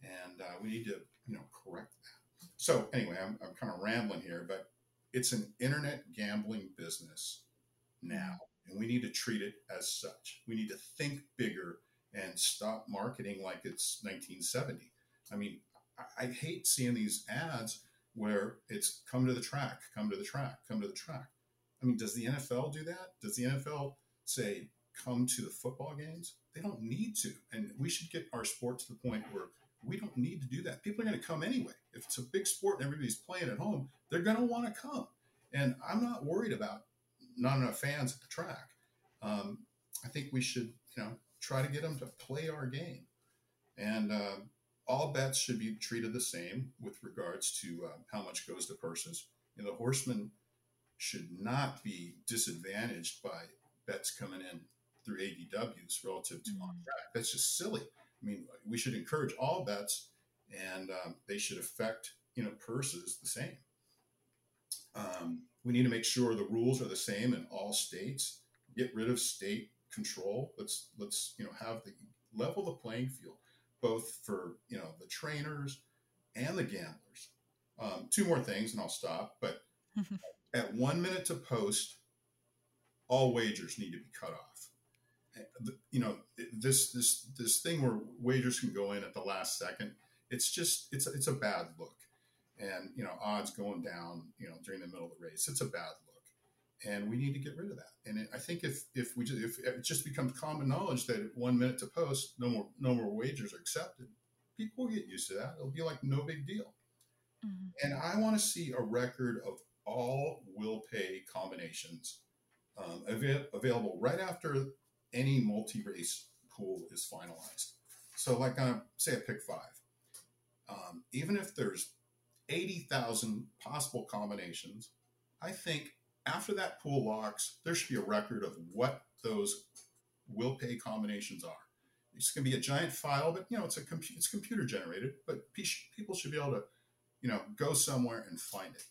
and we need to, you know, correct that. So anyway, I'm kind of rambling here, but it's an internet gambling business now, and we need to treat it as such. We need to think bigger and stop marketing like it's 1970. I mean, I hate seeing these ads where it's come to the track, come to the track, come to the track. I mean, does the NFL do that? Does the NFL say, come to the football games? They don't need to. And we should get our sport to the point where we don't need to do that. People are going to come anyway. If it's a big sport and everybody's playing at home, they're going to want to come. And I'm not worried about not enough fans at the track. I think we should, you know, try to get them to play our game. And all bets should be treated the same with regards to how much goes to purses. You know, the horsemen should not be disadvantaged by bets coming in through ADWs relative to on track. That's just silly. I mean, we should encourage all bets, and they should affect you know, purses the same. We need to make sure the rules are the same in all states. Get rid of state control. Let's you know, have the level the playing field, both for, you know, the trainers and the gamblers. Two more things and I'll stop, but at 1 minute to post, all wagers need to be cut off. You know, this thing where wagers can go in at the last second, it's a bad look. And, you know, odds going down, you know, during the middle of the race, it's a bad look, and we need to get rid of that. And I think if it just becomes common knowledge that at 1 minute to post, no more wagers are accepted, people will get used to that. It'll be like no big deal. Mm-hmm. And I want to see a record of all will pay combinations available right after any multi-race pool is finalized. So like on, say, a pick five, even if there's 80,000 possible combinations, I think after that pool locks, there should be a record of what those will pay combinations are. It's going to be a giant file, but, you know, it's computer generated, but people should be able to, you know, go somewhere and find it.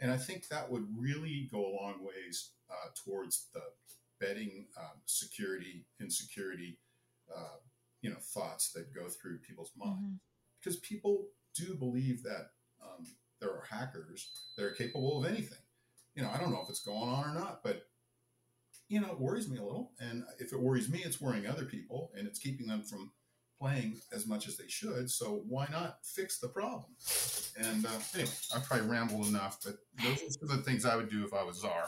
And I think that would really go a long ways towards the betting insecurity, you know, thoughts that go through people's mind. Mm-hmm. Because people do believe that there are hackers that are capable of anything. You know, I don't know if it's going on or not, but, you know, it worries me a little. And if it worries me, it's worrying other people, and it's keeping them from playing as much as they should. So why not fix the problem? And anyway, I've probably rambled enough, but those are some of the things I would do if I was czar.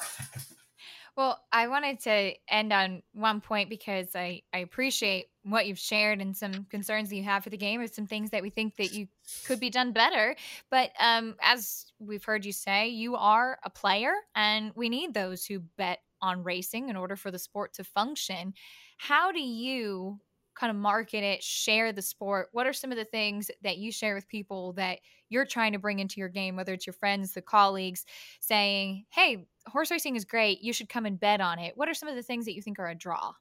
Well, I wanted to end on one point because I appreciate what you've shared and some concerns that you have for the game or some things that we think that you could be done better. But as we've heard you say, you are a player, and we need those who bet on racing in order for the sport to function. How do you kind of market it, share the sport? What are some of the things that you share with people that you're trying to bring into your game, whether it's your friends, the colleagues, saying, hey, horse racing is great, you should come and bet on it? What are some of the things that you think are a draw?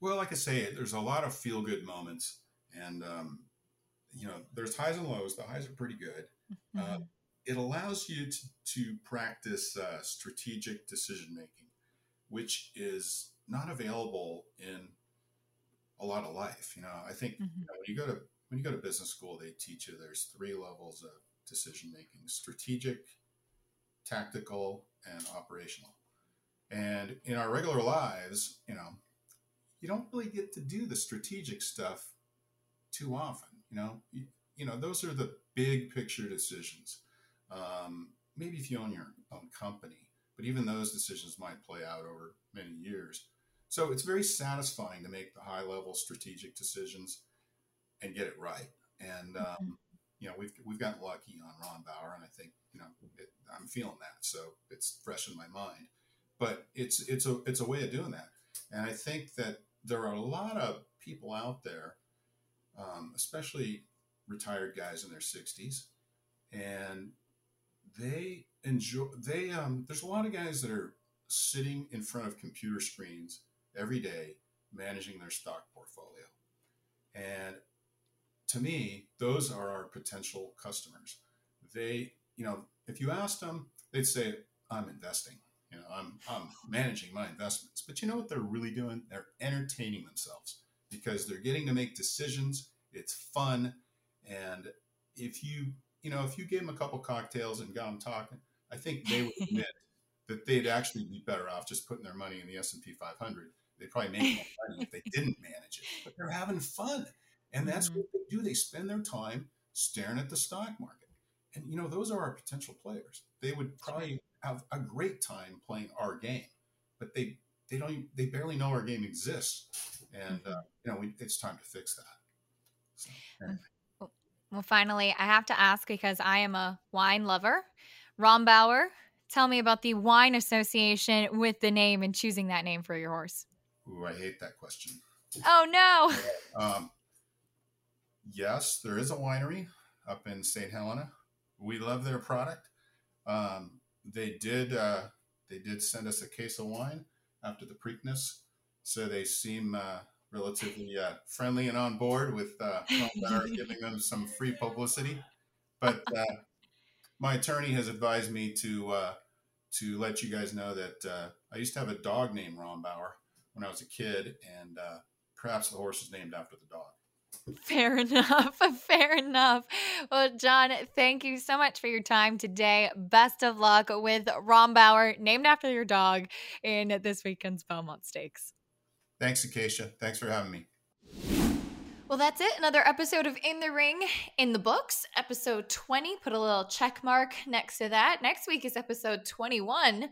Well, like I say, there's a lot of feel-good moments, and, you know, there's highs and lows. The highs are pretty good. Mm-hmm. It allows you to practice strategic decision-making, which is not available in a lot of life. You know, I think, mm-hmm. you know, when you go to business school, they teach you there's three levels of decision-making: strategic, tactical, and operational. And in our regular lives, you know, you don't really get to do the strategic stuff too often. You know, you know, those are the big picture decisions. Maybe if you own your own company, but even those decisions might play out over many years. So it's very satisfying to make the high level strategic decisions and get it right. And, you know, we've gotten lucky on Rombauer, and I think, you know, I'm feeling that. So it's fresh in my mind, but it's a way of doing that. And I think that there are a lot of people out there, especially retired guys in their 60s, and there's a lot of guys that are sitting in front of computer screens every day managing their stock portfolio. And to me, those are our potential customers. They, you know, if you asked them, they'd say, I'm investing. You know, I'm managing my investments. But you know what they're really doing? They're entertaining themselves because they're getting to make decisions. It's fun. And if you gave them a couple cocktails and got them talking, I think they would admit that they'd actually be better off just putting their money in the S&P 500. They'd probably make more money if they didn't manage it. But they're having fun. And that's mm-hmm. what they do. They spend their time staring at the stock market. And, you know, those are our potential players. They would probably have a great time playing our game, but they barely know our game exists. And, you know, it's time to fix that. So, anyway. Well, finally, I have to ask, because I am a wine lover, Rombauer, tell me about the wine association with the name and choosing that name for your horse. Ooh, I hate that question. Oh, no. Yes, there is a winery up in St. Helena. We love their product. They did send us a case of wine after the Preakness, so they seem relatively friendly and on board with giving them some free publicity. But my attorney has advised me to let you guys know that I used to have a dog named Rombauer when I was a kid, and perhaps the horse is named after the dog. Fair enough. Fair enough. Well, John, thank you so much for your time today. Best of luck with Rombauer, named after your dog, in this weekend's Beaumont Stakes. Thanks, Acacia. Thanks for having me. Well, that's it. Another episode of In the Ring in the books, episode 20. Put a little check mark next to that. Next week is episode 21.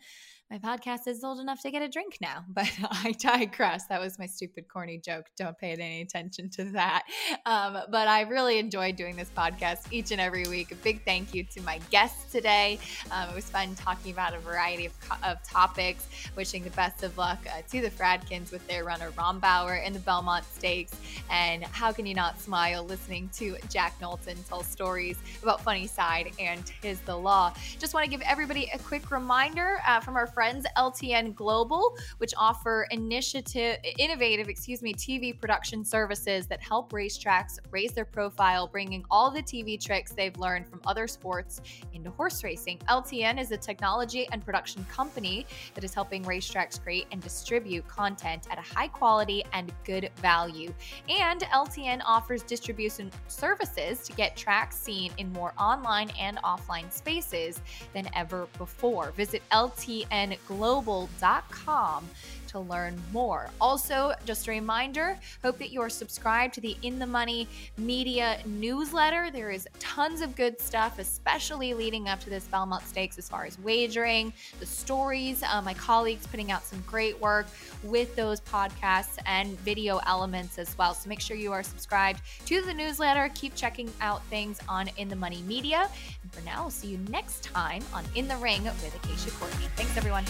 My podcast is old enough to get a drink now, but I digress. That was my stupid, corny joke. Don't pay any attention to that. But I really enjoy doing this podcast each and every week. A big thank you to my guests today. It was fun talking about a variety of topics, wishing the best of luck to the Fradkins with their runner Rombauer in the Belmont Stakes. And how can you not smile listening to Jack Knowlton tell stories about Funny Cide and Tiz the Law. Just want to give everybody a quick reminder from our friends LTN Global, which offer innovative TV production services that help racetracks raise their profile, bringing all the TV tricks they've learned from other sports into horse racing. LTN is a technology and production company that is helping racetracks create and distribute content at a high quality and good value. And LTN offers distribution services to get tracks seen in more online and offline spaces than ever before. Visit LTNglobal.com to learn more. Also, just a reminder, hope that you're subscribed to the In the Money Media newsletter. There is tons of good stuff, especially leading up to this Belmont Stakes as far as wagering, the stories. My colleagues putting out some great work with those podcasts and video elements as well. So make sure you are subscribed to the newsletter. Keep checking out things on In the Money Media. And for now, I'll see you next time on In the Ring with Acacia Courtney. Thanks, everyone.